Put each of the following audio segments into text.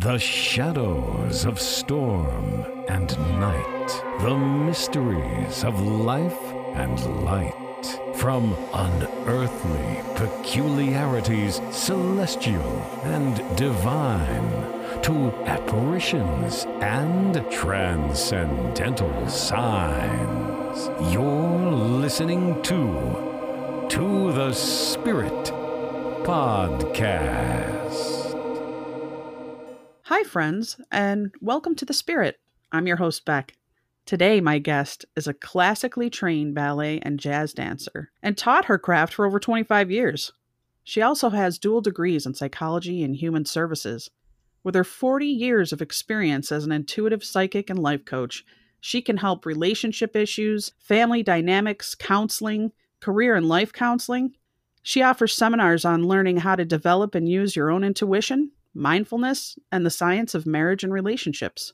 The shadows of storm and night, the mysteries of life and light, from unearthly peculiarities, celestial and divine, to apparitions and transcendental signs. You're listening To The Spirit Podcast. Hi, friends, and welcome to The Spirit. I'm your host, Beck. Today, my guest is a classically trained ballet and jazz dancer and taught her craft for over 25 years. She also has dual degrees in psychology and human services. With her 40 years of experience as an intuitive psychic and life coach, she can help relationship issues, family dynamics, counseling, career and life counseling. She offers seminars on learning how to develop and use your own intuition, mindfulness, and the science of marriage and relationships.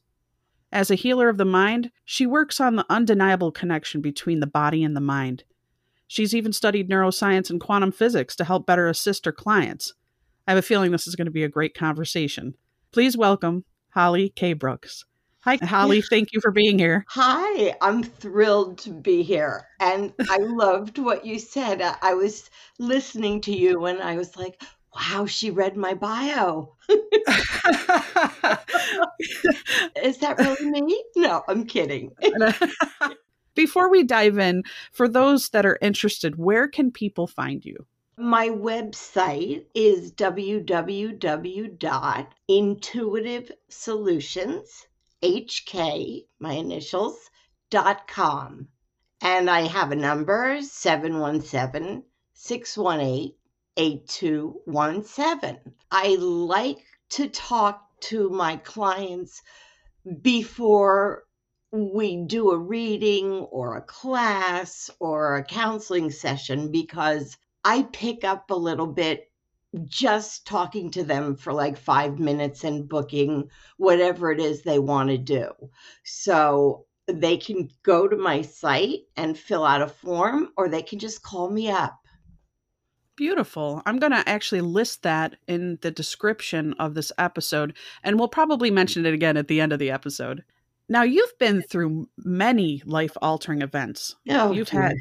As a healer of the mind, she works on the undeniable connection between the body and the mind. She's even studied neuroscience and quantum physics to help better assist her clients. I have a feeling this is going to be a great conversation. Please welcome Holly K. Brooks. Hi, Holly. Thank you for being here. Hi, I'm thrilled to be here. And I loved what you said. I was listening to you and I was like, wow, she read my bio. Is that really me? No, I'm kidding. Before we dive in, for those that are interested, where can people find you? My website is www.IntuitiveSolutionsHK, my initials, .com. And I have a number, 717-618. 8217. I like to talk to my clients before we do a reading or a class or a counseling session because I pick up a little bit just talking to them for like 5 minutes and booking whatever it is they want to do. So they can go to my site and fill out a form, or they can just call me up. Beautiful. I'm going to actually list that in the description of this episode, and we'll probably mention it again at the end of the episode. Now, you've been through many life-altering events. Oh, you've had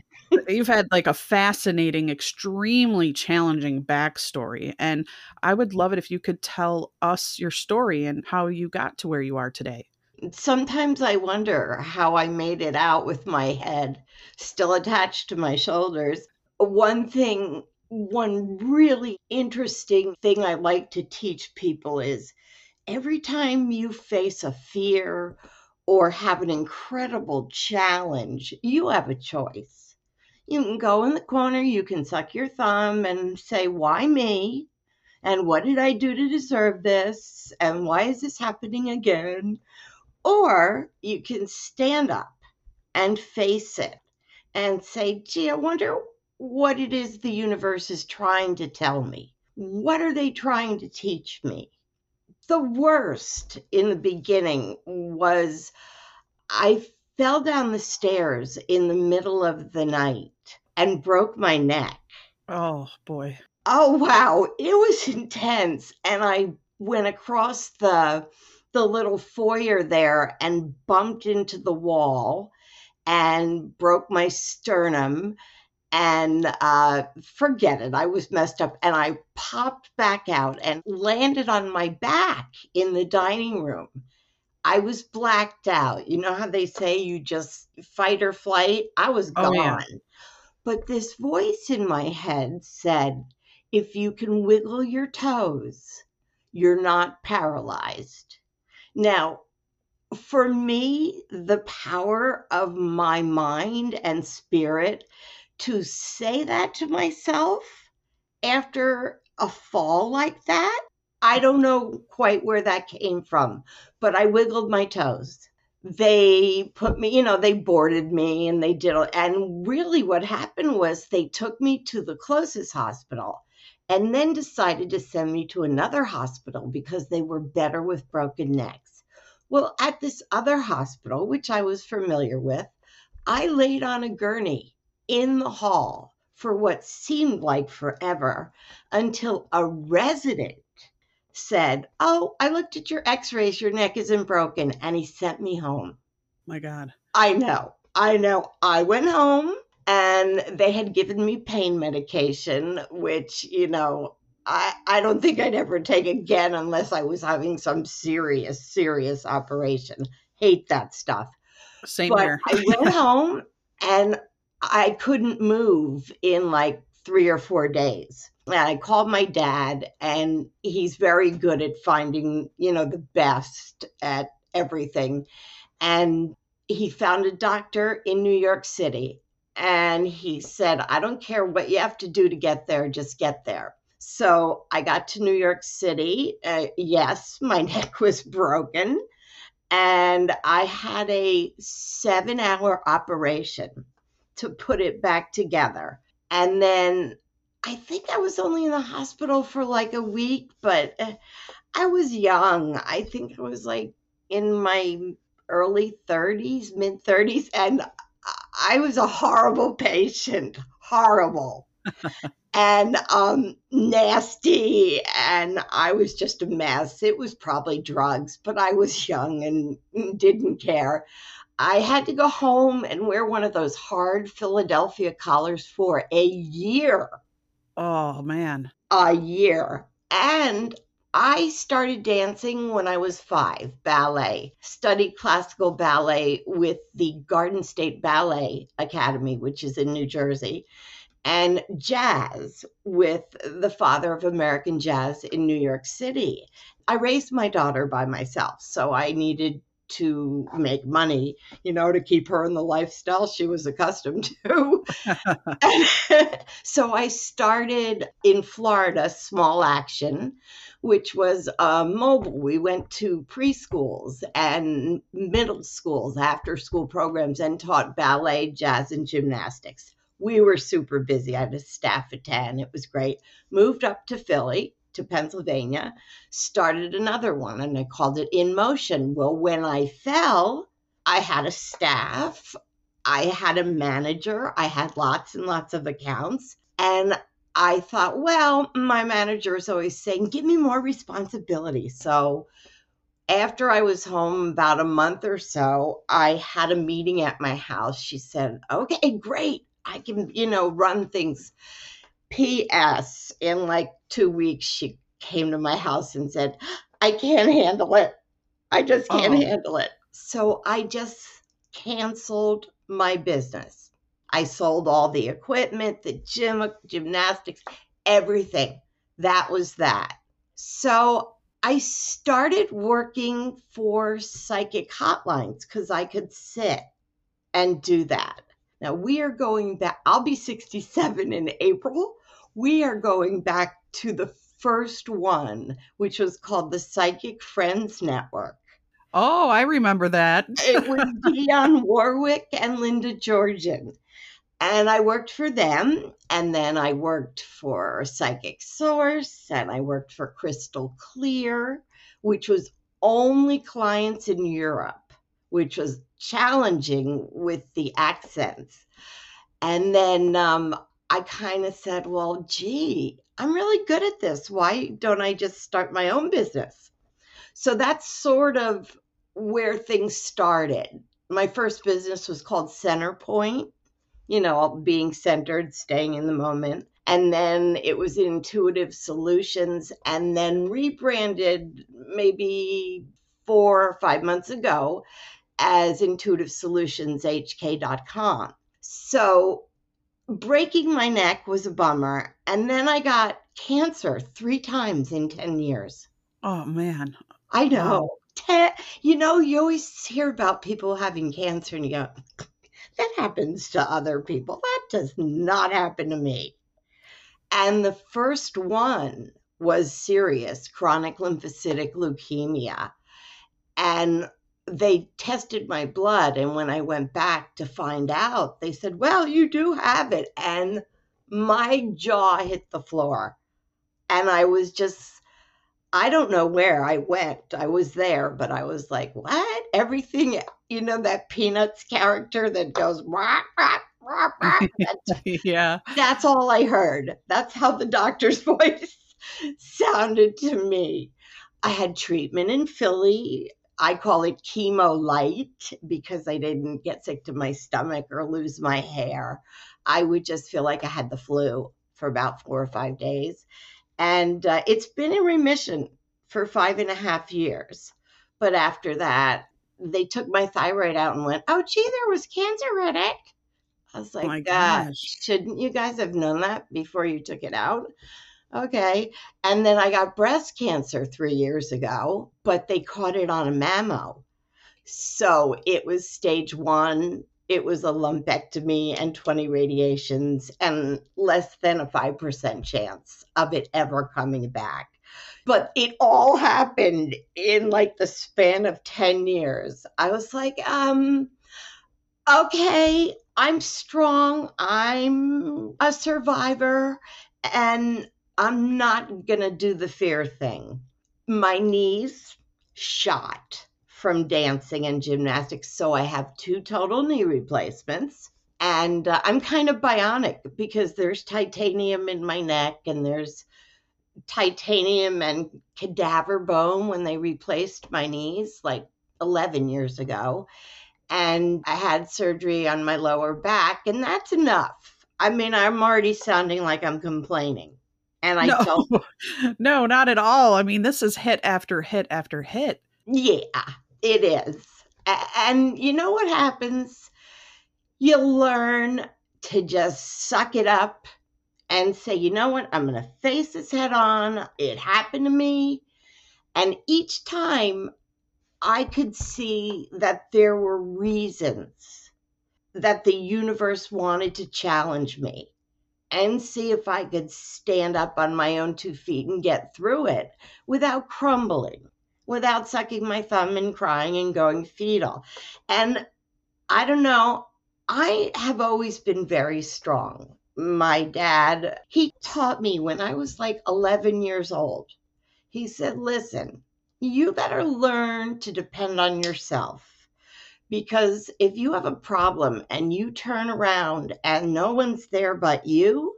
like a fascinating, extremely challenging backstory, and I would love it if you could tell us your story and how you got to where you are today. Sometimes I wonder how I made it out with my head still attached to my shoulders. One really interesting thing I like to teach people is every time you face a fear or have an incredible challenge, you have a choice. You can go in the corner, you can suck your thumb and say, why me? And what did I do to deserve this? And why is this happening again? Or you can stand up and face it and say, gee, I wonder what it is the universe is trying to tell me. What are they trying to teach me? The worst in the beginning was I fell down the stairs in the middle of the night and broke my neck. Oh, boy. Oh, wow. It was intense. And I went across the little foyer there and bumped into the wall and broke my sternum. And forget it, I was messed up, and I popped back out and landed on my back in the dining room. I was blacked out. You know how they say you just fight or flight? I was gone. Yeah. But this voice in my head said, if you can wiggle your toes, you're not paralyzed. Now, for me, the power of my mind and spirit to say that to myself after a fall like that, I don't know quite where that came from, but I wiggled my toes. They put me, they boarded me and they did. And really what happened was they took me to the closest hospital and then decided to send me to another hospital because they were better with broken necks. Well, at this other hospital, which I was familiar with, I laid on a gurney in the hall for what seemed like forever until a resident said, oh, I looked at your x-rays, your neck isn't broken. And he sent me home. My God. I know. I went home and they had given me pain medication, which, you know, I don't think I'd ever take again unless I was having some serious operation. Hate that stuff. Same here. I went home and I couldn't move in like 3 or 4 days. And I called my dad, and he's very good at finding, you know, the best at everything. And he found a doctor in New York City. And he said, I don't care what you have to do to get there, just get there. So I got to New York City. Yes, my neck was broken. And I had a 7-hour operation to put it back together. And then I think I was only in the hospital for like a week, but I was young. I think I was like in my early 30s, mid 30s. And I was a horrible patient, horrible and nasty. And I was just a mess. It was probably drugs, but I was young and didn't care. I had to go home and wear one of those hard Philadelphia collars for a year. Oh, man. A year. And I started dancing when I was 5, ballet. Studied classical ballet with the Garden State Ballet Academy, which is in New Jersey, and jazz with the father of American jazz in New York City. I raised my daughter by myself, so I needed to make money, you know, to keep her in the lifestyle she was accustomed to. So I started in Florida, Small Action, which was mobile. We went to preschools and middle schools, after school programs, and taught ballet, jazz, and gymnastics. We were super busy. I had a staff of 10. It was great. Moved up to Philly, to Pennsylvania, started another one, and I called it In Motion. Well, when I fell, I had a staff, I had a manager, I had lots and lots of accounts, and I thought, well, my manager is always saying, give me more responsibility. So after I was home about a month or so, I had a meeting at my house. She said, okay, great, I can, you know, run things. P.S. in like 2 weeks, she came to my house and said, I can't handle it. I just can't handle it. So I just canceled my business. I sold all the equipment, the gym, gymnastics, everything. That was that. So I started working for psychic hotlines because I could sit and do that. Now we are going back, I'll be 67 in April. We are going back to the first one, which was called the Psychic Friends Network. Oh, I remember that. It was Dionne Warwick and Linda Georgian. And I worked for them. And then I worked for Psychic Source. And I worked for Crystal Clear, which was only clients in Europe, which was challenging with the accents. And then I kind of said, well, gee, I'm really good at this. Why don't I just start my own business? So that's sort of where things started. My first business was called Centerpoint, you know, being centered, staying in the moment. And then it was Intuitive Solutions, and then rebranded maybe 4 or 5 months ago as IntuitiveSolutionsHK.com. So breaking my neck was a bummer. And then I got cancer 3 times in 10 years. Oh, man. I know. Oh. You know, you always hear about people having cancer and you go, that happens to other people. That does not happen to me. And the first one was serious, chronic lymphocytic leukemia. And they tested my blood, and when I went back to find out, they said, well, you do have it. And my jaw hit the floor. And I was just, I don't know where I went. I was there, but I was like, what? Everything, you know, that Peanuts character that goes, rah, rah, rah, rah. Yeah. That's all I heard. That's how the doctor's voice sounded to me. I had treatment in Philly. I call it chemo light because I didn't get sick to my stomach or lose my hair. I would just feel like I had the flu for about 4 or 5 days. And it's been in remission for 5.5 years. But after that, they took my thyroid out and went, oh, gee, there was cancer in it. I was like, gosh, shouldn't you guys have known that before you took it out? Okay. And then I got breast cancer 3 years ago, but they caught it on a mammo. So it was stage 1. It was a lumpectomy and 20 radiations and less than a 5% chance of it ever coming back. But it all happened in like the span of 10 years. I was like, okay, I'm strong. I'm a survivor. And I'm not going to do the fear thing. My knees shot from dancing and gymnastics. So I have 2 total knee replacements. And I'm kind of bionic because there's titanium in my neck and there's titanium and cadaver bone when they replaced my knees like 11 years ago. And I had surgery on my lower back, and that's enough. I mean, I'm already sounding like I'm complaining. And I No, not at all. I mean, this is hit after hit after hit. Yeah, it is. And you know what happens? You learn to just suck it up and say, you know what? I'm going to face this head on. It happened to me. And each time I could see that there were reasons that the universe wanted to challenge me and see if I could stand up on my own 2 feet and get through it without crumbling, without sucking my thumb and crying and going fetal. And I don't know, I have always been very strong. My dad, he taught me when I was like 11 years old. He said, listen, you better learn to depend on yourself. Because if you have a problem and you turn around and no one's there but you,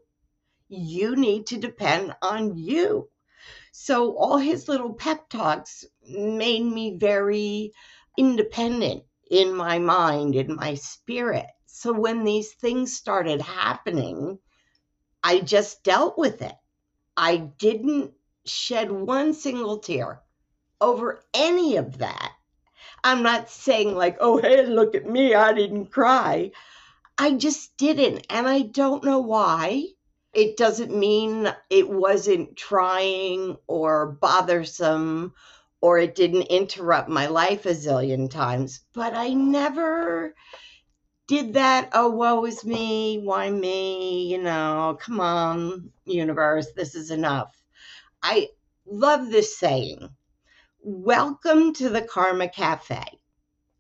you need to depend on you. So all his little pep talks made me very independent in my mind, in my spirit. So when these things started happening, I just dealt with it. I didn't shed one single tear over any of that. I'm not saying like, oh, hey, look at me, I didn't cry. I just didn't. And I don't know why. It doesn't mean it wasn't trying or bothersome or it didn't interrupt my life a zillion times. But I never did that, oh, woe is me, why me, you know, come on, universe, this is enough. I love this saying. Welcome to the Karma Cafe.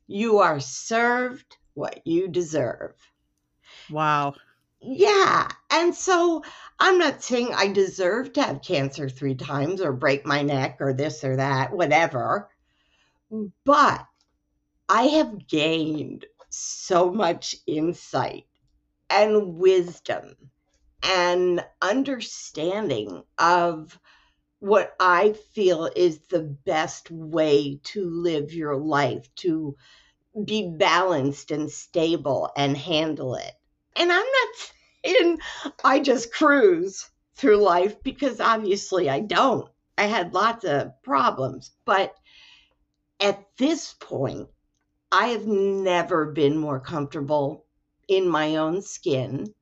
You are served what you deserve. Wow. Yeah. And so I'm not saying I deserve to have cancer 3 times or break my neck or this or that, whatever. But I have gained so much insight and wisdom and understanding of what I feel is the best way to live your life, to be balanced and stable and handle it. And I'm not saying I just cruise through life because obviously I don't. I had lots of problems, but at this point, I have never been more comfortable in my own skin.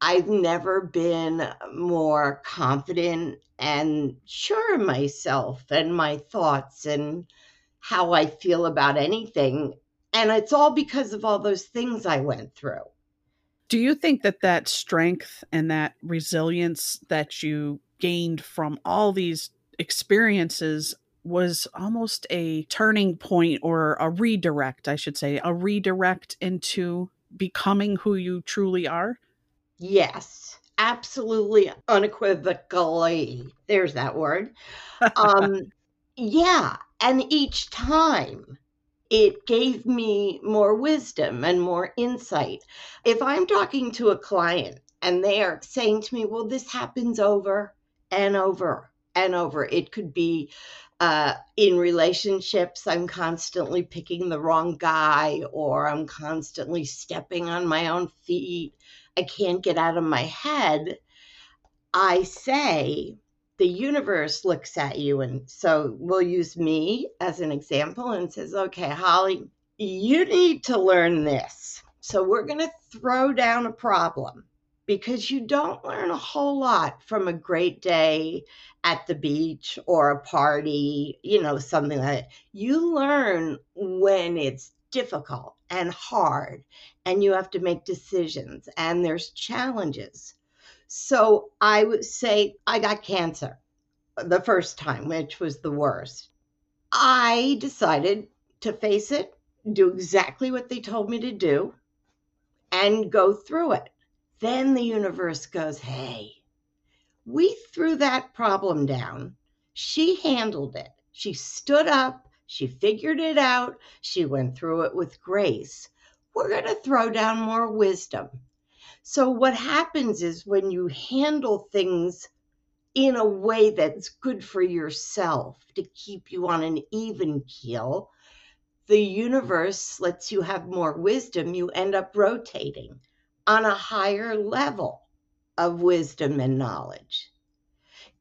I've never been more confident and sure of myself and my thoughts and how I feel about anything. And it's all because of all those things I went through. Do you think that that strength and that resilience that you gained from all these experiences was almost a turning point or a redirect, I should say, a redirect into becoming who you truly are? Yes, absolutely, unequivocally. There's that word. Yeah, and each time it gave me more wisdom and more insight. If I'm talking to a client and they are saying to me, well, this happens over and over and over. It could be In relationships, I'm constantly picking the wrong guy, or I'm constantly stepping on my own feet. I can't get out of my head. I say, the universe looks at you, and so we'll use me as an example and says, okay, Holly, you need to learn this. So we're going to throw down a problem, because you don't learn a whole lot from a great day at the beach or a party, you know, something like that. You learn when it's difficult and hard and you have to make decisions and there's challenges. So I would say I got cancer the first time, which was the worst. I decided to face it, do exactly what they told me to do, and go through it. Then the universe goes, hey, we threw that problem down. She handled it. She stood up. She figured it out. She went through it with grace. We're going to throw down more wisdom. So what happens is when you handle things in a way that's good for yourself to keep you on an even keel, the universe lets you have more wisdom. You end up rotating on a higher level of wisdom and knowledge.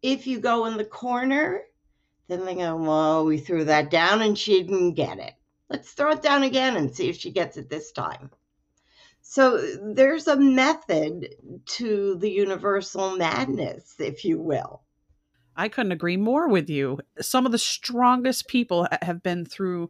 If you go in the corner, then they go, well, we threw that down and she didn't get it. Let's throw it down again and see if she gets it this time. So there's a method to the universal madness, if you will. I couldn't agree more with you. Some of the strongest people have been through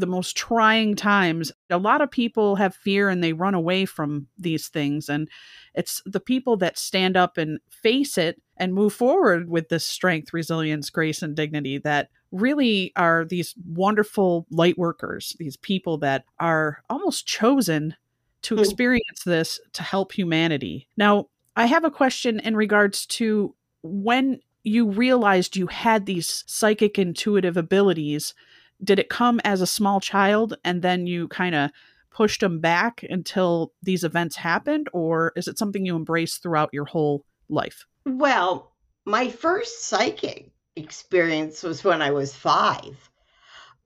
the most trying times. A lot of people have fear and they run away from these things. And it's the people that stand up and face it and move forward with this strength, resilience, grace, and dignity that really are these wonderful light workers, these people that are almost chosen to experience this to help humanity. Now, I have a question in regards to when you realized you had these psychic intuitive abilities. Did it come as a small child and then you kind of pushed them back until these events happened? Or is it something you embraced throughout your whole life? Well, my first psychic experience was when I was 5.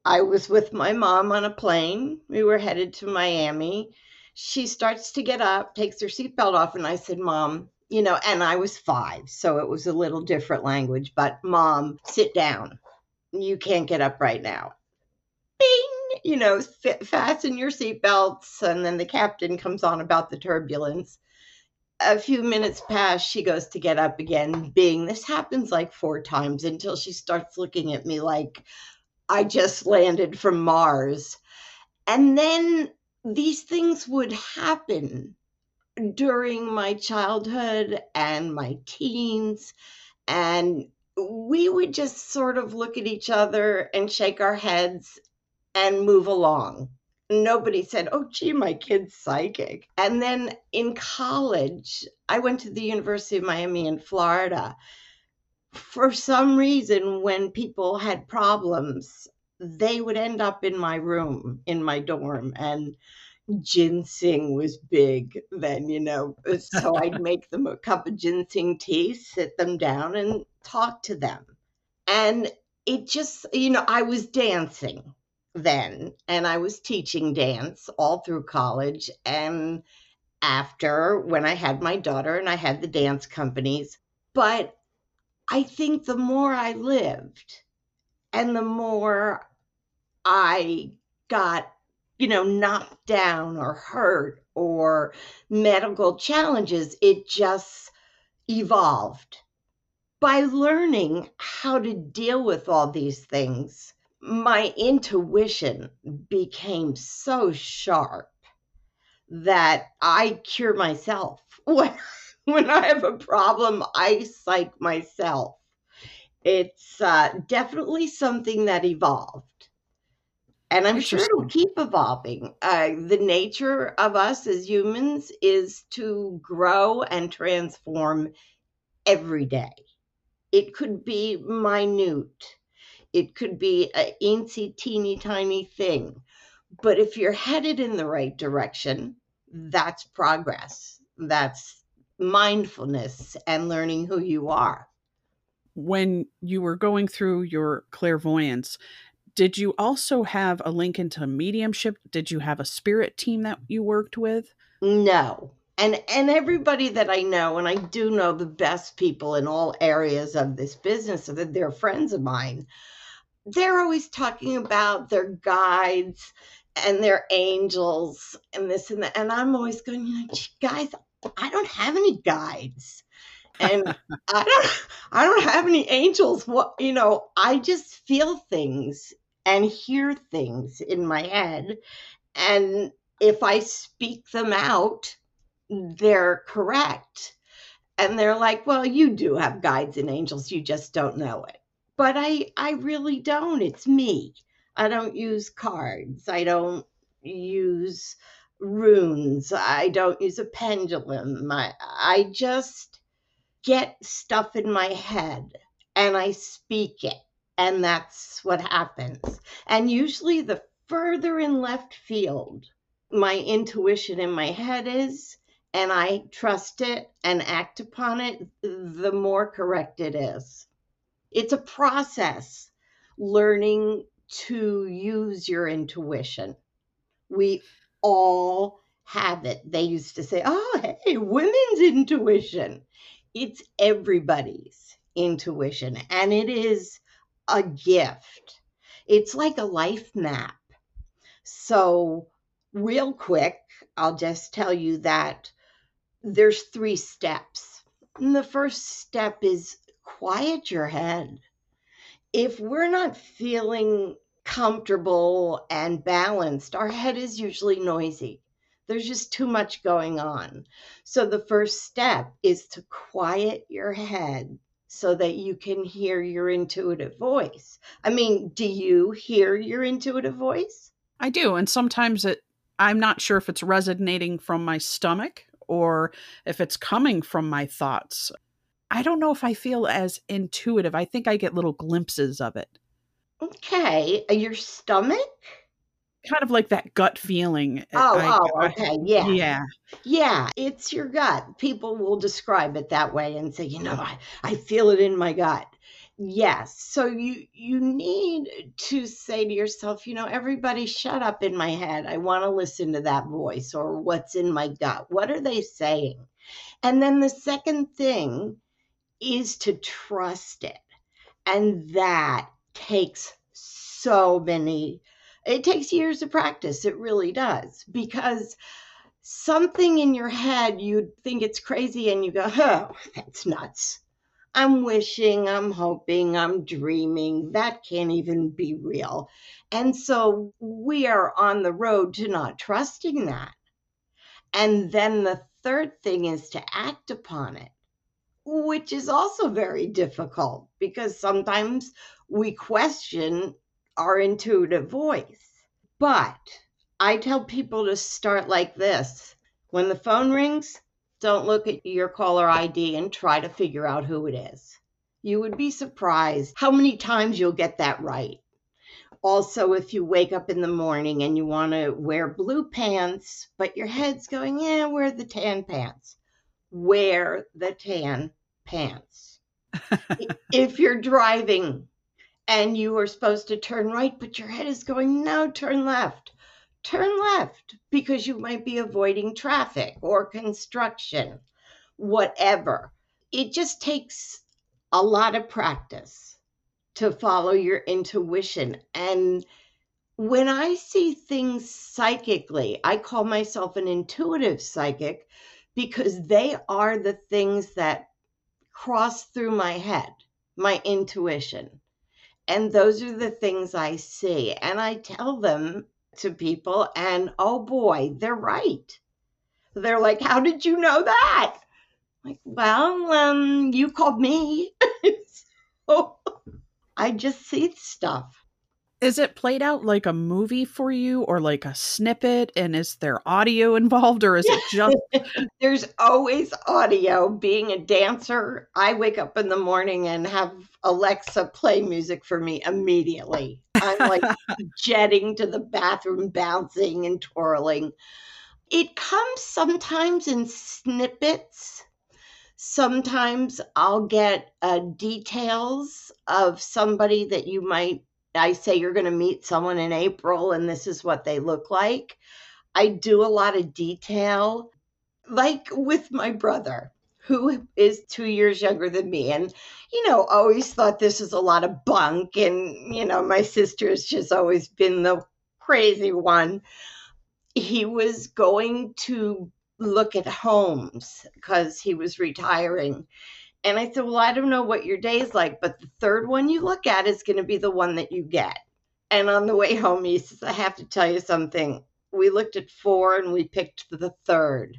I was with my mom on a plane. We were headed to Miami. She starts to get up, takes her seatbelt off. And I said, Mom, you know, and I was 5, so it was a little different language, but Mom, sit down. You can't get up right now. You know, fasten your seatbelts. And then the captain comes on about the turbulence. A few minutes pass, she goes to get up again. This happens like 4 times until she starts looking at me like I just landed from Mars. And then these things would happen during my childhood and my teens. And we would just sort of look at each other and shake our heads and move along. Nobody said, oh, gee, my kid's psychic. And then in college, I went to the University of Miami in Florida. For some reason, when people had problems, they would end up in my room, in my dorm. And ginseng was big then, you know. So I'd make them a cup of ginseng tea, sit them down and talk to them. And it just, you know, I was dancing then and I was teaching dance all through college. And after, when I had my daughter and I had the dance companies. But I think the more I lived and the more I got, you know, knocked down or hurt or medical challenges, it just evolved. By learning how to deal with all these things, my intuition became so sharp that I cure myself. When I have a problem, I psych myself. It's definitely something that evolved. And I'm sure it'll keep evolving. The nature of us as humans is to grow and transform every day. It could be minute. It could be an eensy, teeny, tiny thing. But if you're headed in the right direction, that's progress. That's mindfulness and learning who you are. when you were going through your clairvoyance, did you also have a link into mediumship? Did you have a spirit team that you worked with? No. And everybody that I know, and I do know the best people in all areas of this business, so that they're friends of mine, they're always talking about their guides and their angels and this and that. And I'm always going, you know, guys, I don't have any guides. And I don't have any angels. What, you know, I just feel things and hear things in my head. And if I speak them out, they're correct. And they're like, well, you do have guides and angels. You just don't know it. But I really don't. It's me. I don't use cards. I don't use runes. I don't use a pendulum. I just get stuff in my head and I speak it. And that's what happens. And usually the further in left field my intuition in my head is, and I trust it and act upon it, the more correct it is. It's a process, learning to use your intuition. We all have it. They used to say, oh, hey, women's intuition. It's everybody's intuition, and it is a gift. It's like a life map. So real quick, I'll just tell you that there's 3 steps. And the first step is quiet your head. If we're not feeling comfortable and balanced, our head is usually noisy. There's just too much going on. So the first step is to quiet your head so that you can hear your intuitive voice. I mean, do you hear your intuitive voice? I do. And sometimes I'm not sure if it's resonating from my stomach or if it's coming from my thoughts. I don't know if I feel as intuitive. I think I get little glimpses of it. Okay. Your stomach? Kind of like that gut feeling. Okay. Yeah. Yeah. Yeah. It's your gut. People will describe it that way and say, you know, I feel it in my gut. Yes. So you need to say to yourself, you know, everybody shut up in my head. I want to listen to that voice, or what's in my gut. What are they saying? And then the second thing is to trust it. And that takes it takes years of practice. It really does. Because something in your head, you think it's crazy and you go, oh, that's nuts. I'm wishing, I'm hoping, I'm dreaming. That can't even be real. And so we are on the road to not trusting that. And then the third thing is to act upon it, which is also very difficult because sometimes we question our intuitive voice. But I tell people to start like this. When the phone rings, don't look at your caller ID and try to figure out who it is. You would be surprised how many times you'll get that right. Also, if you wake up in the morning and you want to wear blue pants, but your head's going, yeah, wear the tan pants. Wear the tan pants. If you're driving and you are supposed to turn right, but your head is going, no, turn left. Turn left, because you might be avoiding traffic or construction, whatever. It just takes a lot of practice to follow your intuition. And when I see things psychically, I call myself an intuitive psychic because they are the things that cross through my head, my intuition. And those are the things I see. And I tell them to people, and oh boy, they're right. They're like, how did you know that? I'm like, well, you called me. So I just see stuff. Is it played out like a movie for you, or like a snippet? And is there audio involved, or is it just? There's always audio. Being a dancer, I wake up in the morning and have Alexa play music for me immediately. I'm like jetting to the bathroom, bouncing and twirling. It comes sometimes in snippets. Sometimes I'll get details of somebody that you might, I say you're going to meet someone in April and this is what they look like. I do a lot of detail, like with my brother, who is 2 years younger than me. And, you know, always thought this was a lot of bunk. And, you know, my sister's just always been the crazy one. He was going to look at homes because he was retiring. And I said, well, I don't know what your day is like, but the third one you look at is going to be the one that you get. And on the way home, he says, I have to tell you something. We looked at four and we picked the third.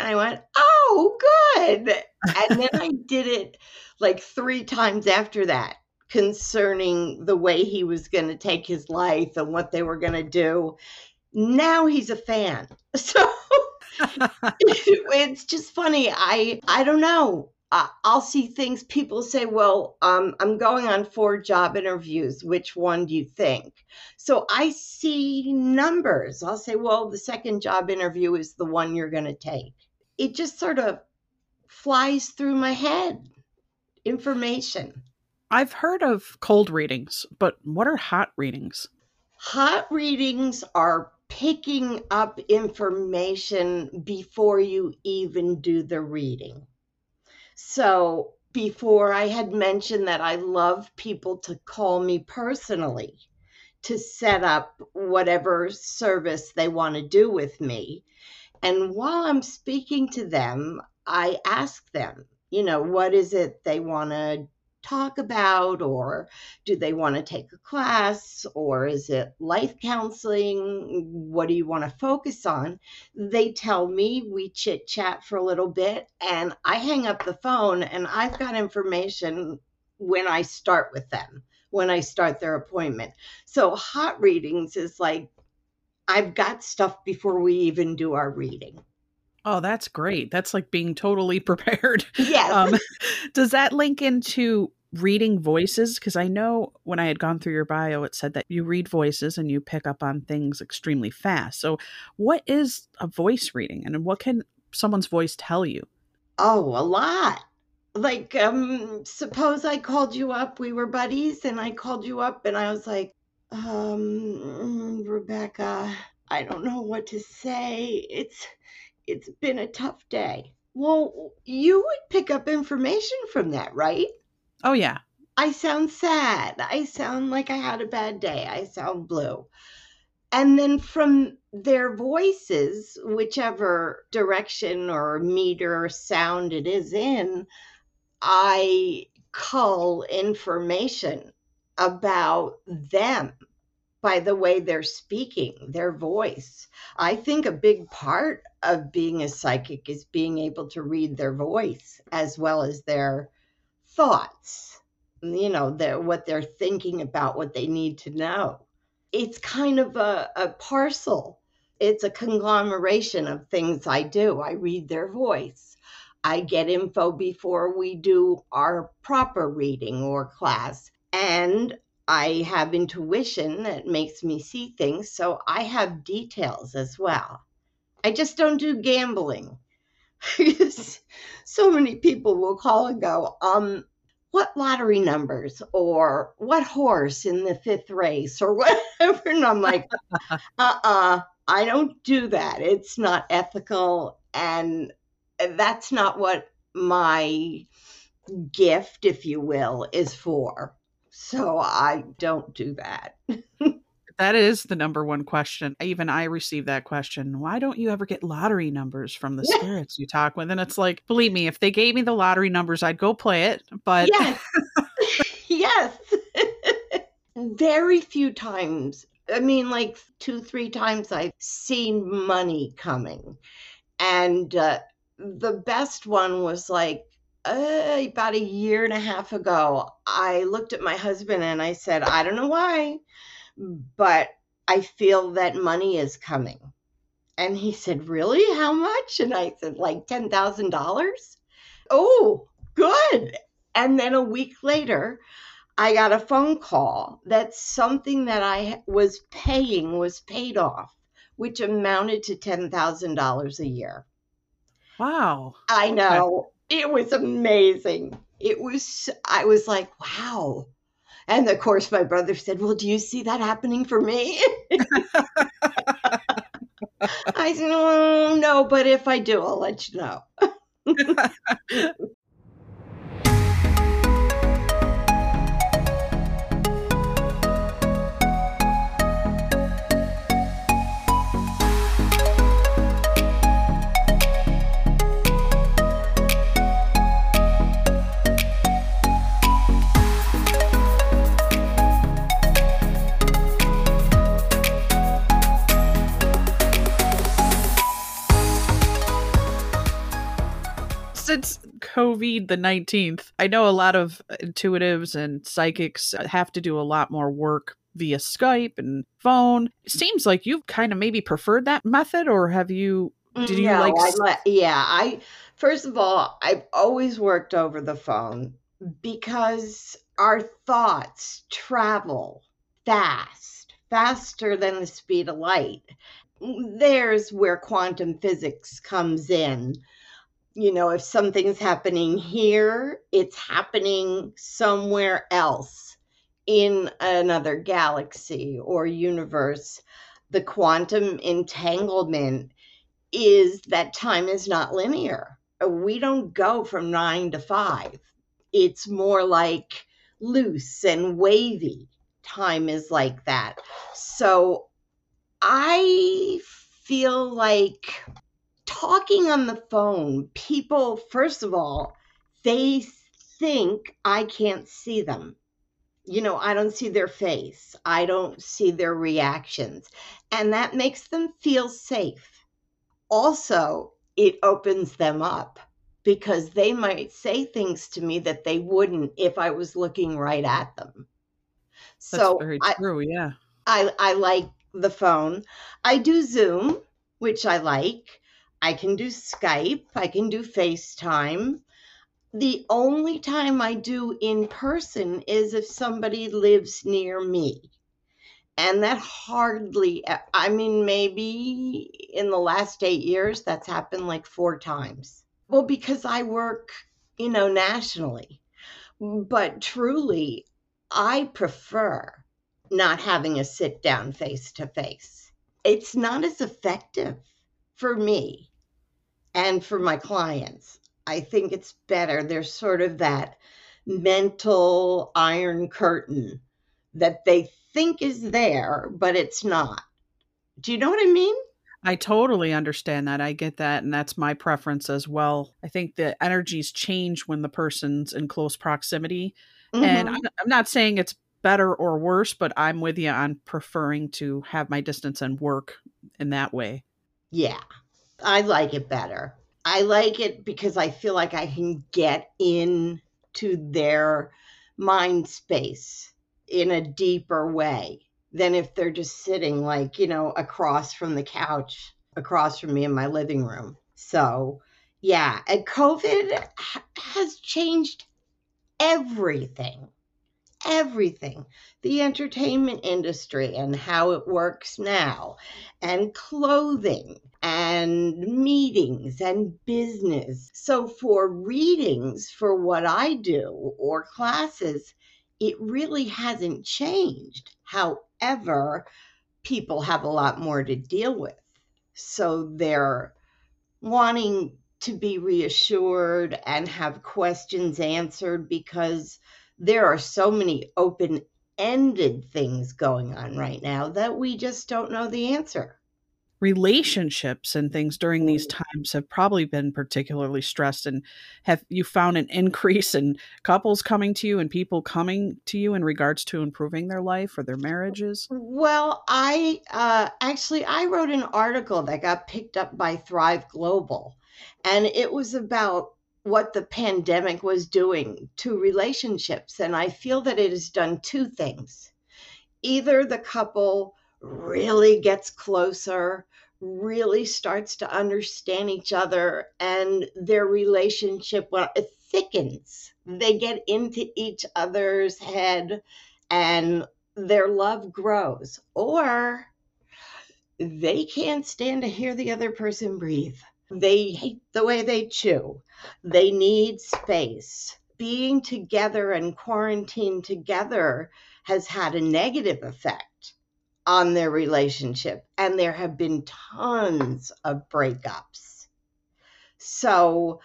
And I went, oh, good. And then I did it like 3 times after that concerning the way he was going to take his life and what they were going to do. Now he's a fan. So it's just funny. I don't know. I'll see things. People say, well, I'm going on 4 job interviews. Which one do you think? So I see numbers. I'll say, well, the second job interview is the one you're going to take. It just sort of flies through my head. Information. I've heard of cold readings, but what are hot readings? Hot readings are picking up information before you even do the reading. So before I had mentioned that I love people to call me personally to set up whatever service they want to do with me. And while I'm speaking to them, I ask them, you know, what is it they want to talk about, or do they want to take a class, or is it life counseling? What do you want to focus on? They tell me, we chit chat for a little bit, and I hang up the phone, and I've got information when I start with them, when I start their appointment. So hot readings is like, I've got stuff before we even do our reading. Oh, that's great. That's like being totally prepared. Yes. Does that link into reading voices? Because I know when I had gone through your bio, it said that you read voices and you pick up on things extremely fast. So what is a voice reading, and what can someone's voice tell you? Oh, a lot. Like, suppose I called you up, we were buddies, and I called you up and I was like, Rebecca, I don't know what to say. It's been a tough day. Well, you would pick up information from that, right? Oh, yeah. I sound sad. I sound like I had a bad day. I sound blue. And then from their voices, whichever direction or meter or sound it is in, I cull information about them by the way they're speaking, their voice. I think a big part of being a psychic is being able to read their voice as well as their thoughts, you know, what they're thinking about, what they need to know. It's kind of a parcel. It's a conglomeration of things I do. I read their voice. I get info before we do our proper reading or class. And I have intuition that makes me see things, so I have details as well. I just don't do gambling. So many people will call and go, what lottery numbers, or what horse in the 5th race, or whatever. And I'm like, I don't do that. It's not ethical, and that's not what my gift, if you will, is for. So I don't do that. That is the number one question. Even I receive that question. Why don't you ever get lottery numbers from the spirits you talk with? And it's like, believe me, if they gave me the lottery numbers, I'd go play it. But yes, yes. Very few times. I mean, like 2-3 times I've seen money coming. And the best one was like, about 1.5 years ago, I looked at my husband and I said, I don't know why, but I feel that money is coming. And he said, really? How much? And I said, like $10,000. Oh, good. And then a week later, I got a phone call that something that I was paying was paid off, which amounted to $10,000 a year. Wow. I know. It was amazing. It was, I was like, wow. And of course, my brother said, well, do you see that happening for me? I said, oh, no, but if I do, I'll let you know. Since COVID the 19th, I know a lot of intuitives and psychics have to do a lot more work via Skype and phone. It seems like you've kind of maybe preferred that method, or have you, did you first of all, I've always worked over the phone because our thoughts travel fast, faster than the speed of light. There's where quantum physics comes in. You know, if something's happening here, it's happening somewhere else in another galaxy or universe. The quantum entanglement is that time is not linear. We don't go from 9 to 5. It's more like loose and wavy. Time is like that. So I feel like talking on the phone, people, first of all, they think I can't see them. You know, I don't see their face. I don't see their reactions. And that makes them feel safe. Also, it opens them up because they might say things to me that they wouldn't if I was looking right at them. That's so very true, yeah. I like the phone. I do Zoom, which I like. I can do Skype. I can do FaceTime. The only time I do in person is if somebody lives near me. And that hardly, I mean, maybe in the last 8 years, that's happened like 4 times. Well, because I work, you know, nationally. But truly, I prefer not having a sit down face to face. It's not as effective for me. And for my clients, I think it's better. There's sort of that mental iron curtain that they think is there, but it's not. Do you know what I mean? I totally understand that. I get that. And that's my preference as well. I think the energies change when the person's in close proximity. Mm-hmm. And I'm not saying it's better or worse, but I'm with you on preferring to have my distance and work in that way. Yeah. I like it better. I like it because I feel like I can get into their mind space in a deeper way than if they're just sitting like, you know, across from the couch, across from me in my living room. So, yeah, and COVID has changed everything. Everything, the entertainment industry and how it works now, and clothing and meetings and business. So for readings, for what I do or classes, it really hasn't changed. However, people have a lot more to deal with. So they're wanting to be reassured and have questions answered because there are so many open-ended things going on right now that we just don't know the answer. Relationships and things during these times have probably been particularly stressed. And have you found an increase in couples coming to you and people coming to you in regards to improving their life or their marriages? Well, I wrote an article that got picked up by Thrive Global, and it was about what the pandemic was doing to relationships. And I feel that it has done 2 things. Either the couple really gets closer, really starts to understand each other, and their relationship, well, it thickens. They get into each other's head and their love grows, or they can't stand to hear the other person breathe. They hate the way they chew. They need space. Being together and quarantined together has had a negative effect on their relationship. And there have been tons of breakups. So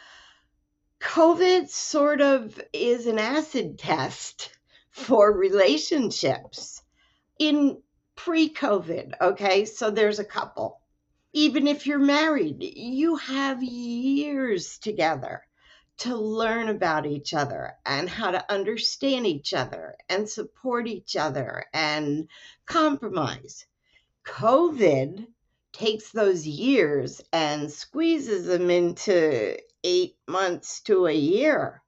COVID sort of is an acid test for relationships in pre-COVID, okay? So there's a couple. Even if you're married, you have years together to learn about each other and how to understand each other and support each other and compromise. COVID takes those years and squeezes them into 8 months to a year.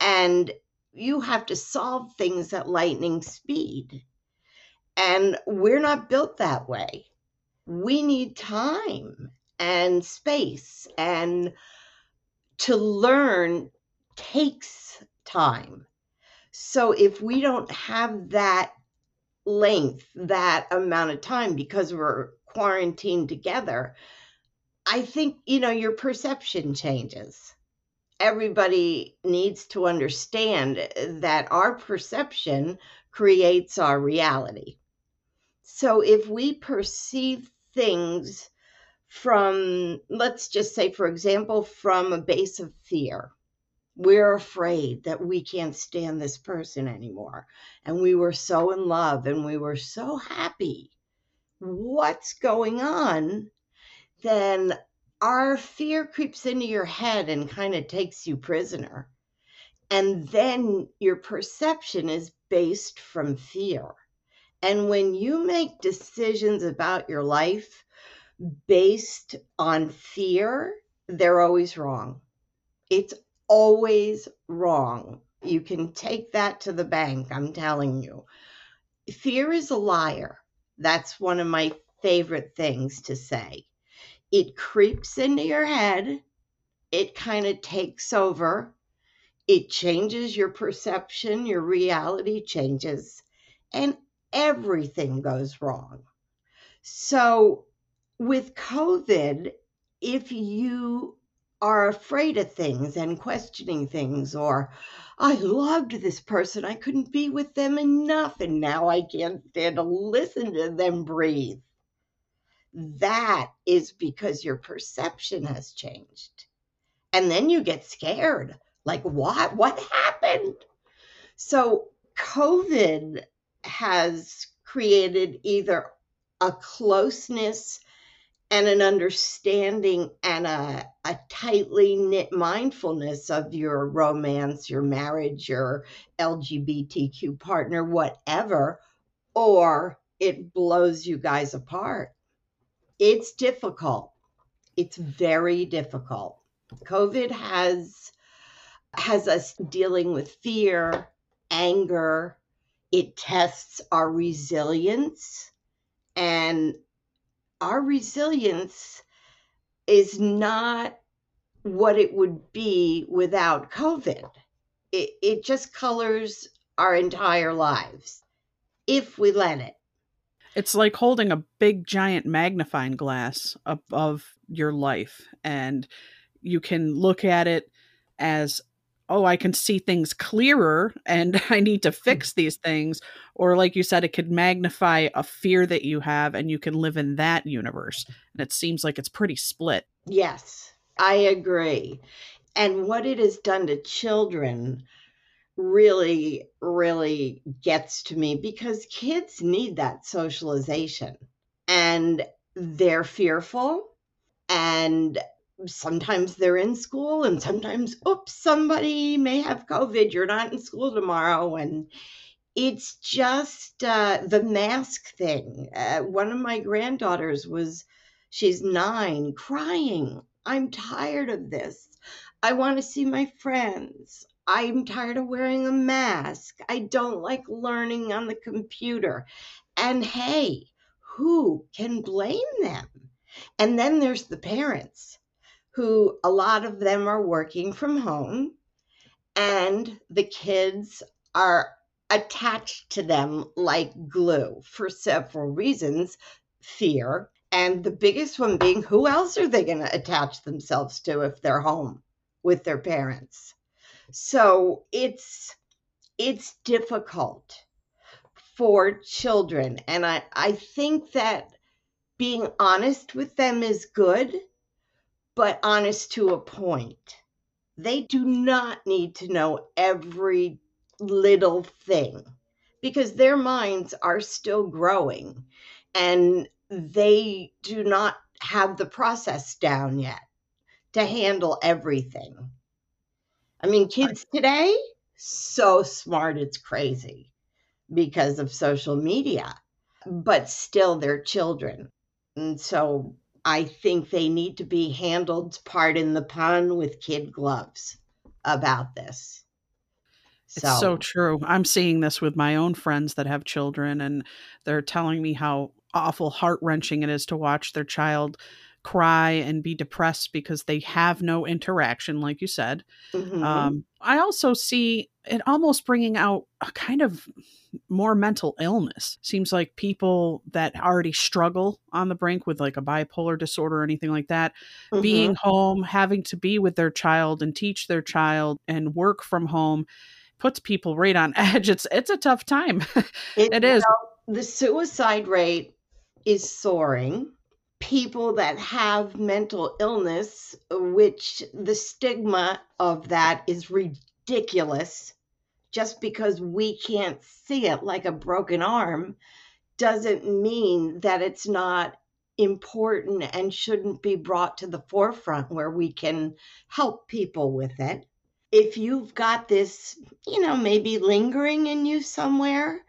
And you have to solve things at lightning speed. And we're not built that way. We need time and space, and to learn takes time. So if we don't have that length, that amount of time, because we're quarantined together, I think, you know, your perception changes. Everybody needs to understand that our perception creates our reality. So if we perceive things from, let's just say, for example, from a base of fear, we're afraid that we can't stand this person anymore. And we were so in love and we were so happy. What's going on? Then our fear creeps into your head and kind of takes you prisoner. And then your perception is based from fear. And when you make decisions about your life based on fear, they're always wrong. It's always wrong. You can take that to the bank, I'm telling you. Fear is a liar. That's one of my favorite things to say. It creeps into your head. It kind of takes over. It changes your perception. Your reality changes. And everything goes wrong. So with COVID, if you are afraid of things and questioning things, or I loved this person, I couldn't be with them enough, and now I can't stand to listen to them breathe. That is because your perception has changed. And then you get scared. Like, what? What happened? So COVID has created either a closeness and an understanding and a tightly knit mindfulness of your romance, your marriage, your LGBTQ partner, whatever, or it blows you guys apart. It's difficult. It's very difficult. COVID has us dealing with fear, anger. It tests our resilience. And our resilience is not what it would be without COVID. It just colors our entire lives if we let it. It's like holding a big, giant magnifying glass above your life, and you can look at it as, oh, I can see things clearer and I need to fix these things. Or like you said, it could magnify a fear that you have and you can live in that universe. And it seems like it's pretty split. Yes, I agree. And what it has done to children really, really gets to me, because kids need that socialization and they're fearful, and sometimes they're in school and sometimes, oops, somebody may have COVID. You're not in school tomorrow. And it's just the mask thing. One of my granddaughters she's 9, crying. I'm tired of this. I want to see my friends. I'm tired of wearing a mask. I don't like learning on the computer. And hey, who can blame them? And then there's the parents, who a lot of them are working from home, and the kids are attached to them like glue for several reasons: fear, And the biggest one being, who else are they going to attach themselves to if they're home with their parents? So it's difficult for children. And I think that being honest with them is good, but honest to a point. They do not need to know every little thing because their minds are still growing and they do not have the process down yet to handle everything. I mean, kids today, so smart, it's crazy because of social media, but still they're children. And so I think they need to be handled, pardon the pun, with kid gloves about this. It's so true. I'm seeing this with my own friends that have children, and they're telling me how awful, heart-wrenching it is to watch their child cry and be depressed because they have no interaction, like you said. Mm-hmm. I also see it almost bringing out a kind of more mental illness. Seems like people that already struggle on the brink with like a bipolar disorder or anything like that, mm-hmm. being home, having to be with their child and teach their child and work from home puts people right on edge. It's a tough time. It is. You know, the suicide rate is soaring. People that have mental illness, which the stigma of that is ridiculous, just because we can't see it, like a broken arm, doesn't mean that it's not important and shouldn't be brought to the forefront where we can help people with it. If you've got this, you know, maybe lingering in you somewhere,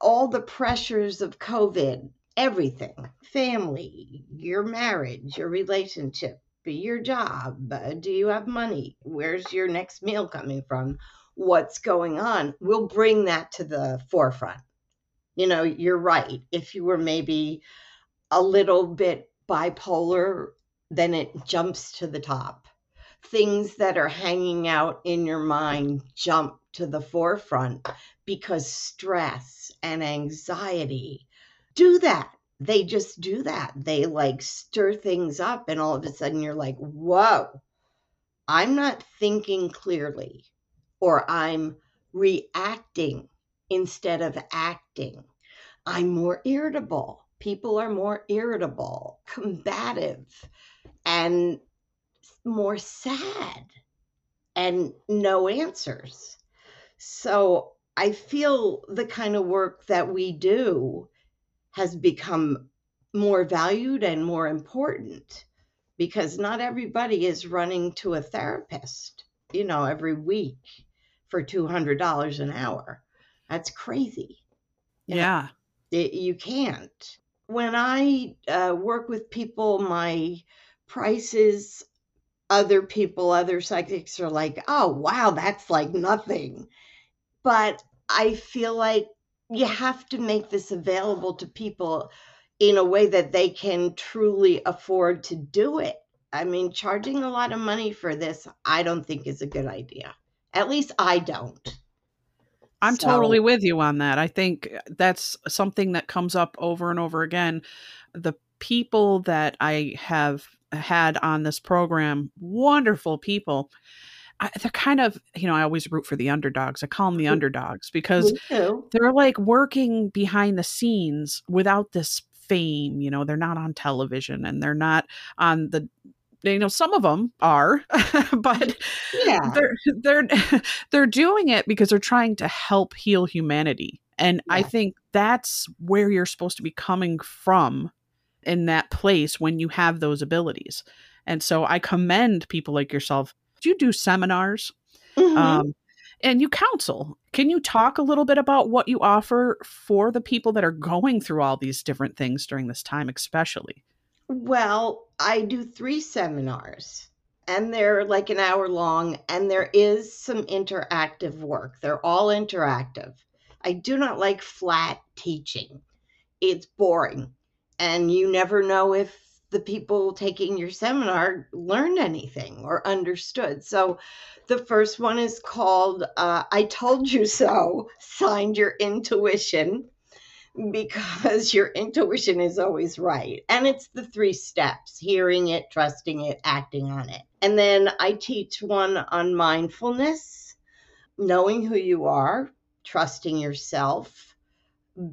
all the pressures of COVID, everything, family, your marriage, your relationship, your job, do you have money? Where's your next meal coming from? What's going on? We'll bring that to the forefront. You know, you're right. If you were maybe a little bit bipolar, then it jumps to the top. Things that are hanging out in your mind jump to the forefront because stress and anxiety do that. They just do that. They like stir things up and all of a sudden you're like, whoa, I'm not thinking clearly, or I'm reacting instead of acting. I'm more irritable. People are more irritable, combative, and more sad and no answers. So I feel the kind of work that we do has become more valued and more important because not everybody is running to a therapist, you know, every week for $200 an hour. That's crazy. Yeah. You can't. When I work with people, my prices, other people, other psychics are like, oh, wow, that's like nothing. But I feel like you have to make this available to people in a way that they can truly afford to do it. I mean, charging a lot of money for this, I don't think is a good idea. At least I don't. I'm totally with you on that. I think that's something that comes up over and over again. The people that I have had on this program, wonderful people, they're kind of, you know, I always root for the underdogs. I call them the underdogs because they're like working behind the scenes without this fame. You know, they're not on television and they're not on the, you know, some of them are, but yeah, they're doing it because they're trying to help heal humanity. And yeah. I think that's where you're supposed to be coming from, in that place when you have those abilities. And so I commend people like yourself. You do seminars, mm-hmm. And you counsel. Can you talk a little bit about what you offer for the people that are going through all these different things during this time, especially? Well, I do 3 seminars and they're like an hour long and there is some interactive work. They're all interactive. I do not like flat teaching. It's boring. And you never know if the people taking your seminar learned anything or understood. So the first one is called I Told You So, Signed Your Intuition. because your intuition is always right. And it's the 3 steps: hearing it, trusting it, acting on it. And then I teach one on mindfulness, knowing who you are, trusting yourself,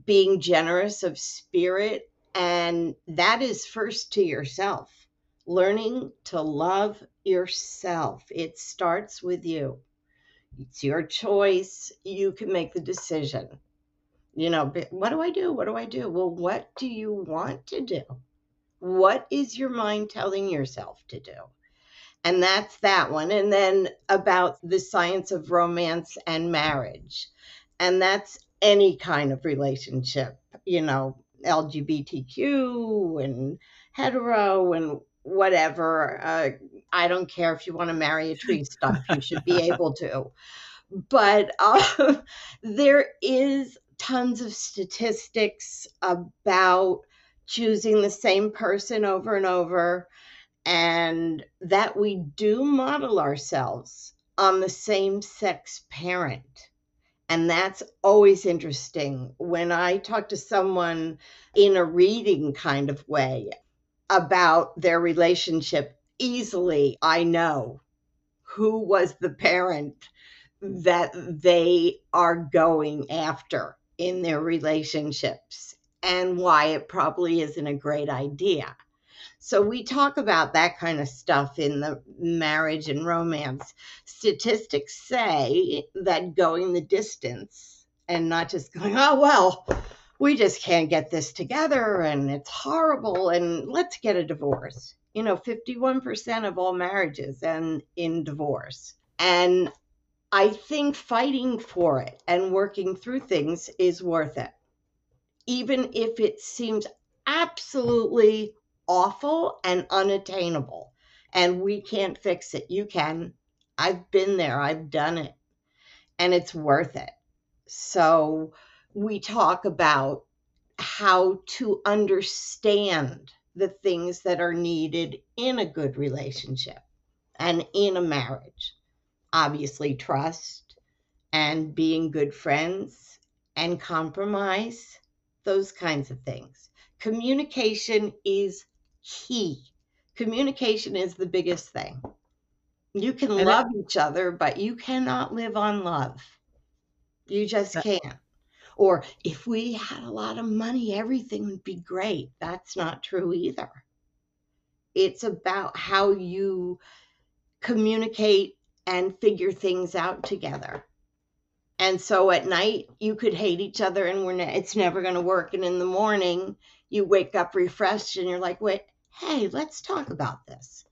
being generous of spirit. And that is first to yourself, learning to love yourself. It starts with you. It's your choice. You can make the decision. You know, what do I do? What do I do? Well, what do you want to do? What is your mind telling yourself to do? And that's that one. And then about the science of romance and marriage. And that's any kind of relationship, you know, LGBTQ and hetero and whatever. I don't care if you want to marry a tree stump, you should be able to. But there is tons of statistics about choosing the same person over and over, and that we do model ourselves on the same sex parent. And that's always interesting. When I talk to someone in a reading kind of way about their relationship, easily I know who was the parent that they are going after in their relationships and why it probably isn't a great idea. So we talk about that kind of stuff in the marriage and romance. Statistics say that going the distance and not just going, oh, well, we just can't get this together and it's horrible and let's get a divorce. You know, 51% of all marriages end in divorce. And I think fighting for it and working through things is worth it. Even if it seems absolutely awful and unattainable and we can't fix it. You can. I've been there. I've done it. And it's worth it. So we talk about how to understand the things that are needed in a good relationship and in a marriage. Obviously, trust and being good friends and compromise, those kinds of things. Communication is key. Communication is the biggest thing. You can love each other, but you cannot live on love. You just can't. Or if we had a lot of money, everything would be great. That's not true either. It's about how you communicate and figure things out together. And so at night, you could hate each other and it's never going to work. And in the morning, you wake up refreshed and you're like, wait, hey, let's talk about this.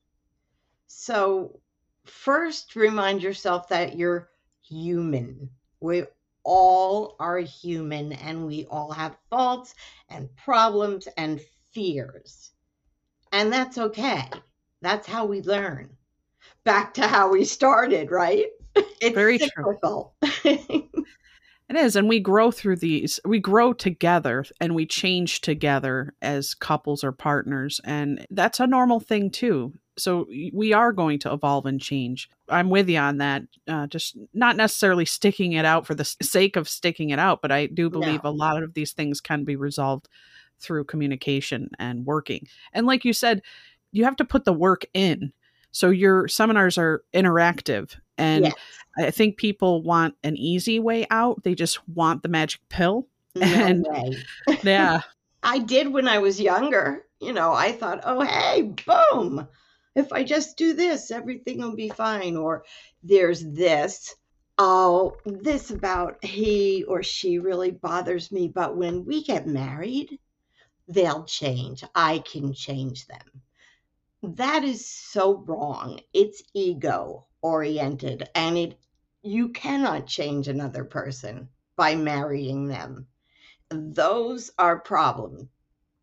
So first, remind yourself that you're human. We all are human and we all have faults and problems and fears. And that's okay. That's how we learn. Back to how we started, right? It's very cyclical. True. It is. And we grow through these. We grow together and we change together as couples or partners. And that's a normal thing, too. So we are going to evolve and change. I'm with you on that. Just not necessarily sticking it out for the sake of sticking it out. But I do believe a lot of these things can be resolved through communication and working. And like you said, you have to put the work in. So your seminars are interactive. And yes. I think people want an easy way out. They just want the magic pill. Yeah. I did when I was younger. You know, I thought, oh, hey, boom. If I just do this, everything will be fine. Or there's this. Oh, this about he or she really bothers me. But when we get married, they'll change. I can change them. That is so wrong. It's ego oriented, and you cannot change another person by marrying them. Those are problem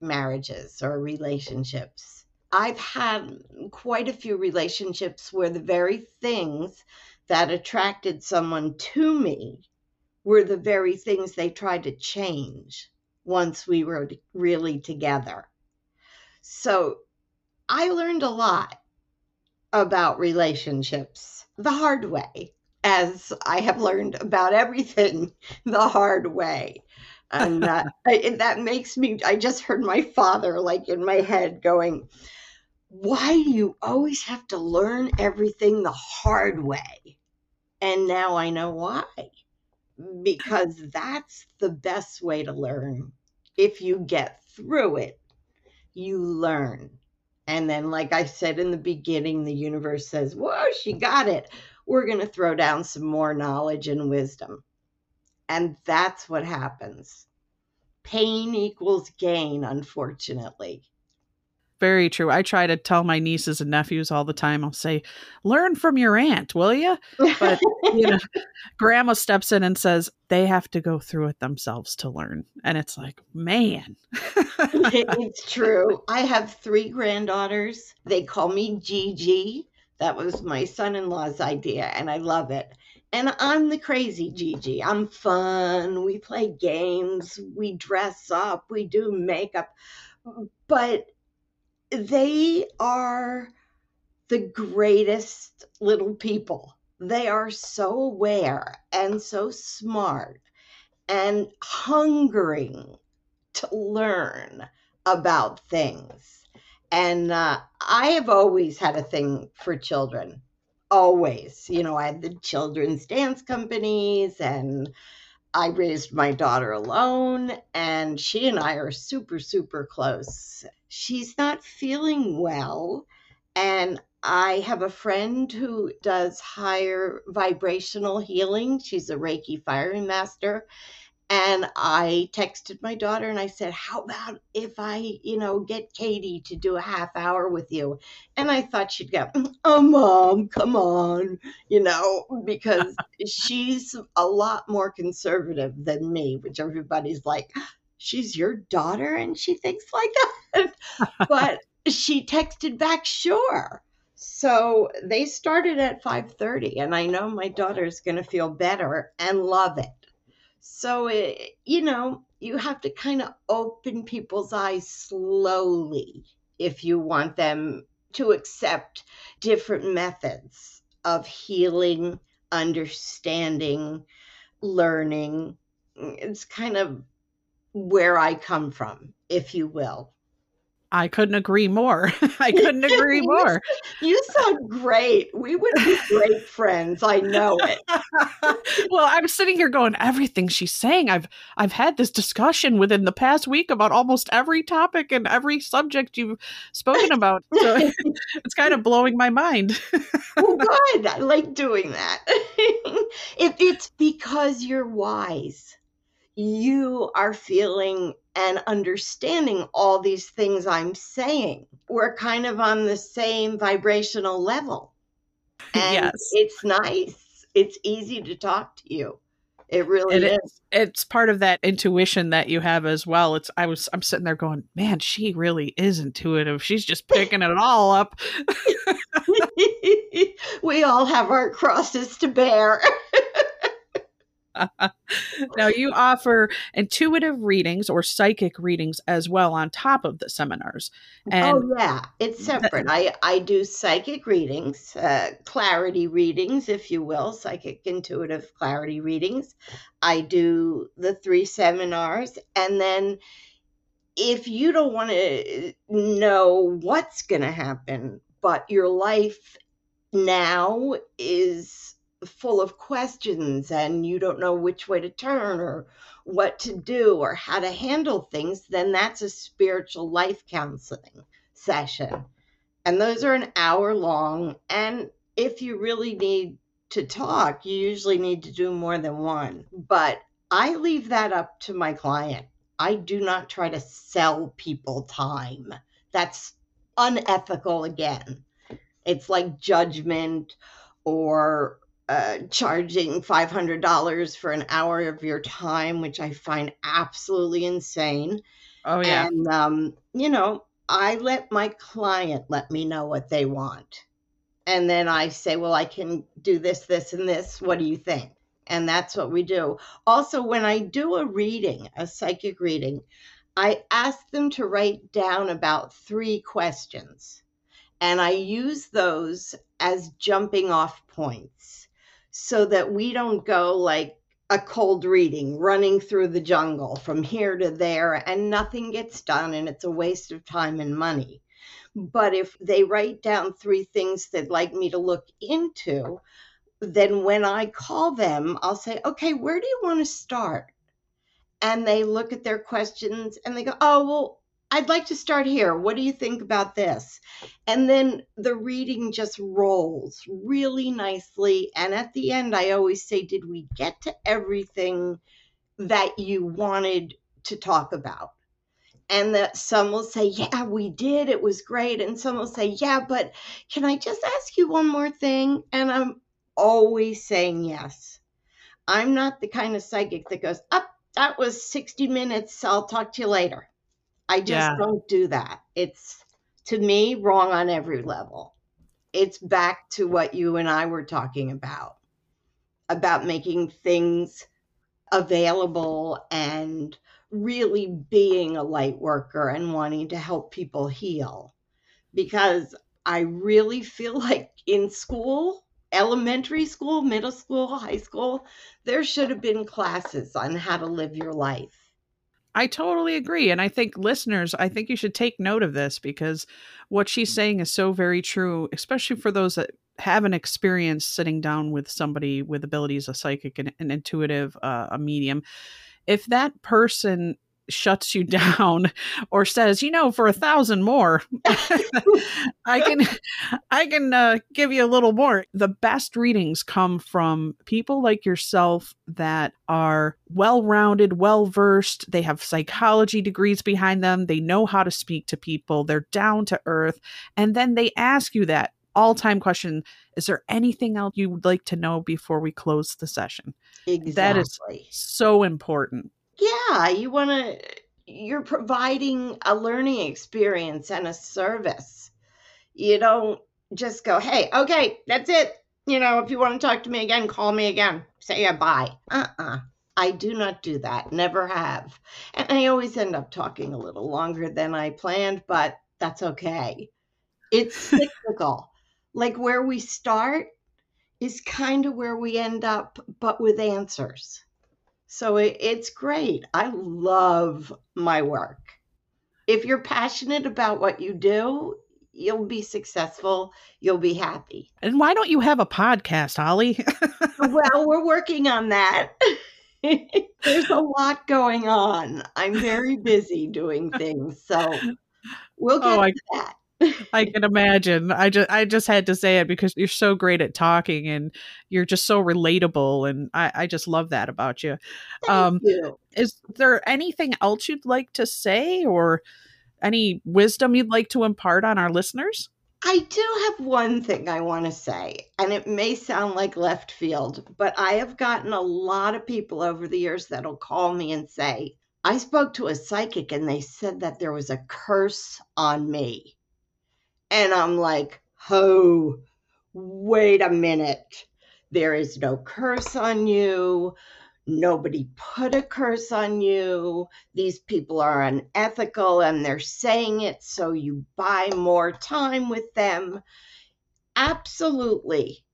marriages or relationships. I've had quite a few relationships where the very things that attracted someone to me were the very things they tried to change once we were really together. So I learned a lot about relationships the hard way, as I have learned about everything the hard way. And that, and that makes me, I just heard my father like in my head going, why do you always have to learn everything the hard way? And now I know why, because that's the best way to learn. If you get through it, you learn. And then, like I said in the beginning, the universe says, whoa, she got it. We're going to throw down some more knowledge and wisdom. And that's what happens. Pain equals gain, unfortunately. Very true. I try to tell my nieces and nephews all the time, I'll say, learn from your aunt, will you? But you know, grandma steps in and says, they have to go through it themselves to learn. And it's like, man. It's true. I have 3 granddaughters. They call me Gigi. That was my son-in-law's idea, and I love it. And I'm the crazy Gigi. I'm fun. We play games. We dress up. We do makeup. But they are the greatest little people. They are so aware and so smart and hungering to learn about things. And I have always had a thing for children, always. You know, I had the children's dance companies, and I raised my daughter alone, and she and I are super, super close. She's not feeling well, and I have a friend who does higher vibrational healing. She's a Reiki firing master, and I texted my daughter and I said, how about if I, you know, get Katie to do a half hour with you? And I thought she'd go, oh, Mom, come on, you know, because she's a lot more conservative than me, which everybody's like, she's your daughter and she thinks like that. But she texted back, sure. So they started at 5:30, and I know my daughter's going to feel better and love it. So, you know, you have to kind of open people's eyes slowly if you want them to accept different methods of healing, understanding, learning. It's kind of where I come from, if you will. I couldn't agree more. I couldn't agree more. You sound great. We would be great friends. I know it. Well, I'm sitting here going, everything she's saying, I've had this discussion within the past week about almost every topic and every subject you've spoken about. So it's kind of blowing my mind. Well, good. I like doing that. It's because you're wise. You are feeling and understanding all these things I'm saying. We're kind of on the same vibrational level. And yes. It's nice. It's easy to talk to you. It really is. It's part of that intuition that you have as well. I'm sitting there going, man, she really is intuitive. She's just picking it all up. We all have our crosses to bear. Now, you offer intuitive readings or psychic readings as well on top of the seminars. And oh, yeah. It's separate. I do psychic readings, clarity readings, if you will, psychic intuitive clarity readings. I do the 3 seminars. And then if you don't want to know what's going to happen, but your life now is full of questions and you don't know which way to turn or what to do or how to handle things, then that's a spiritual life counseling session. And those are an hour long. And if you really need to talk, you usually need to do more than one. But I leave that up to my client. I do not try to sell people time. That's unethical again. It's like judgment or charging $500 for an hour of your time, which I find absolutely insane. Oh, yeah. And, you know, I let my client let me know what they want. And then I say, well, I can do this, this, and this. What do you think? And that's what we do. Also, when I do a reading, a psychic reading, I ask them to write down about 3 questions. And I use those as jumping off points. So that we don't go like a cold reading, running through the jungle from here to there, and nothing gets done, and it's a waste of time and money. But if they write down 3 things they'd like me to look into, then when I call them, I'll say, okay, where do you want to start? And they look at their questions and they go, oh, well, I'd like to start here. What do you think about this? And then the reading just rolls really nicely. And at the end, I always say, did we get to everything that you wanted to talk about? And that some will say, yeah, we did. It was great. And some will say, yeah, but can I just ask you one more thing? And I'm always saying yes. I'm not the kind of psychic that goes, up, that was 60 minutes. I'll talk to you later. I just don't do that. It's, to me, wrong on every level. It's back to what you and I were talking about making things available and really being a light worker and wanting to help people heal. Because I really feel like in school, elementary school, middle school, high school, there should have been classes on how to live your life. I totally agree. And I think listeners, I think you should take note of this, because what she's saying is so very true, especially for those that haven't experienced sitting down with somebody with abilities, a psychic, an intuitive, a medium. If that person shuts you down or says, you know, for 1,000 more, I can give you a little more. The best readings come from people like yourself that are well-rounded, well-versed. They have psychology degrees behind them. They know how to speak to people. They're down to earth. And then they ask you that all-time question. Is there anything else you would like to know before we close the session? Exactly. That is so important. Yeah, you're providing a learning experience and a service. You don't just go, hey, okay, that's it. You know, if you want to talk to me again, call me again. Say bye. I do not do that. Never have. And I always end up talking a little longer than I planned, but that's okay. It's cyclical. Like where we start is kind of where we end up, but with answers. So it's great. I love my work. If you're passionate about what you do, you'll be successful. You'll be happy. And why don't you have a podcast, Holly? Well, we're working on that. There's a lot going on. I'm very busy doing things. So we'll get to that. I can imagine. I just had to say it because you're so great at talking and you're just so relatable. And I just love that about you. Thank you. Is there anything else you'd like to say or any wisdom you'd like to impart on our listeners? I do have one thing I want to say, and it may sound like left field, but I have gotten a lot of people over the years that'll call me and say, I spoke to a psychic and they said that there was a curse on me. And I'm like, oh, wait a minute. There is no curse on you. Nobody put a curse on you. These people are unethical and they're saying it so you buy more time with them. Absolutely.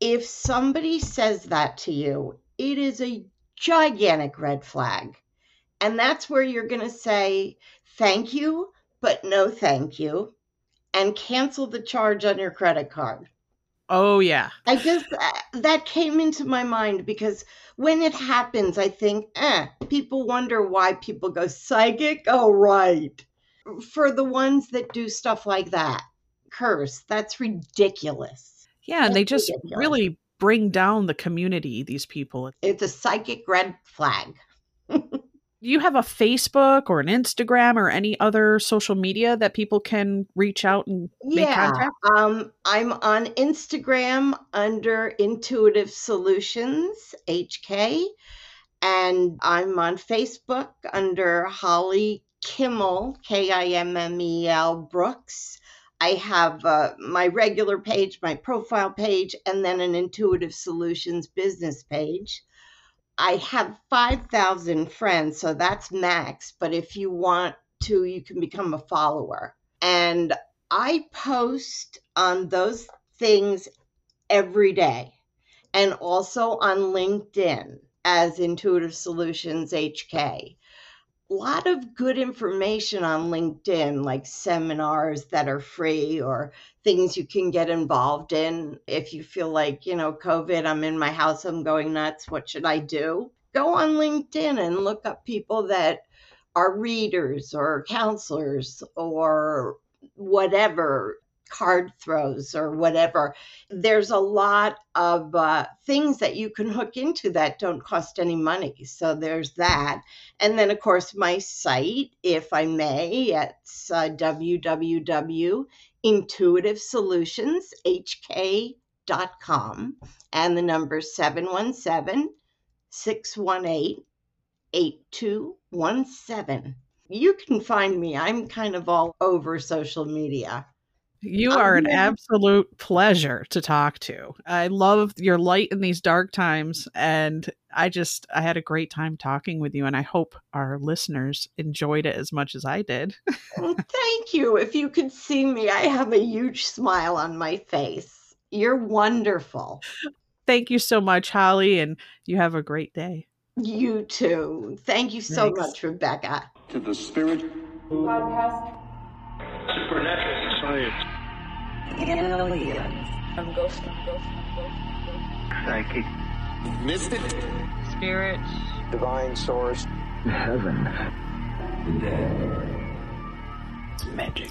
If somebody says that to you, it is a gigantic red flag. And that's where you're going to say, thank you, but no thank you. And cancel the charge on your credit card. Oh, yeah. I just, that came into my mind because when it happens, I think, people wonder why people go psychic. Oh, right. For the ones that do stuff like that, curse, that's ridiculous. Yeah, and they just really bring down the community, these people. It's a psychic red flag. Do you have a Facebook or an Instagram or any other social media that people can reach out and make contact? I'm on Instagram under Intuitive Solutions HK, and I'm on Facebook under Holly Kimmel, Kimmel Brooks. I have my regular page, my profile page, and then an Intuitive Solutions business page. I have 5,000 friends, so that's max. But if you want to, you can become a follower. And I post on those things every day and also on LinkedIn. as Intuitive Solutions HK. A lot of good information on LinkedIn, like seminars that are free or things you can get involved in. If you feel like, you know, COVID, I'm in my house, I'm going nuts, what should I do? Go on LinkedIn and look up people that are readers or counselors or whatever, card throws or whatever. There's a lot of things that you can hook into that don't cost any money. So there's that. And then, of course, my site, if I may, it's www.intuitivesolutionsHK.com and the number 717-618-8217. You can find me. I'm kind of all over social media. You are an absolute pleasure to talk to. I love your light in these dark times. And I had a great time talking with you. And I hope our listeners enjoyed it as much as I did. Well, thank you. If you could see me, I have a huge smile on my face. You're wonderful. Thank you so much, Holly. And you have a great day. You too. Thank you so much, Rebecca. To the Spirit Podcast. Supernatural science. Aliens. I'm ghosting. Psychic. Mystic. Spirit. Divine source. Heaven. Dead. Magic.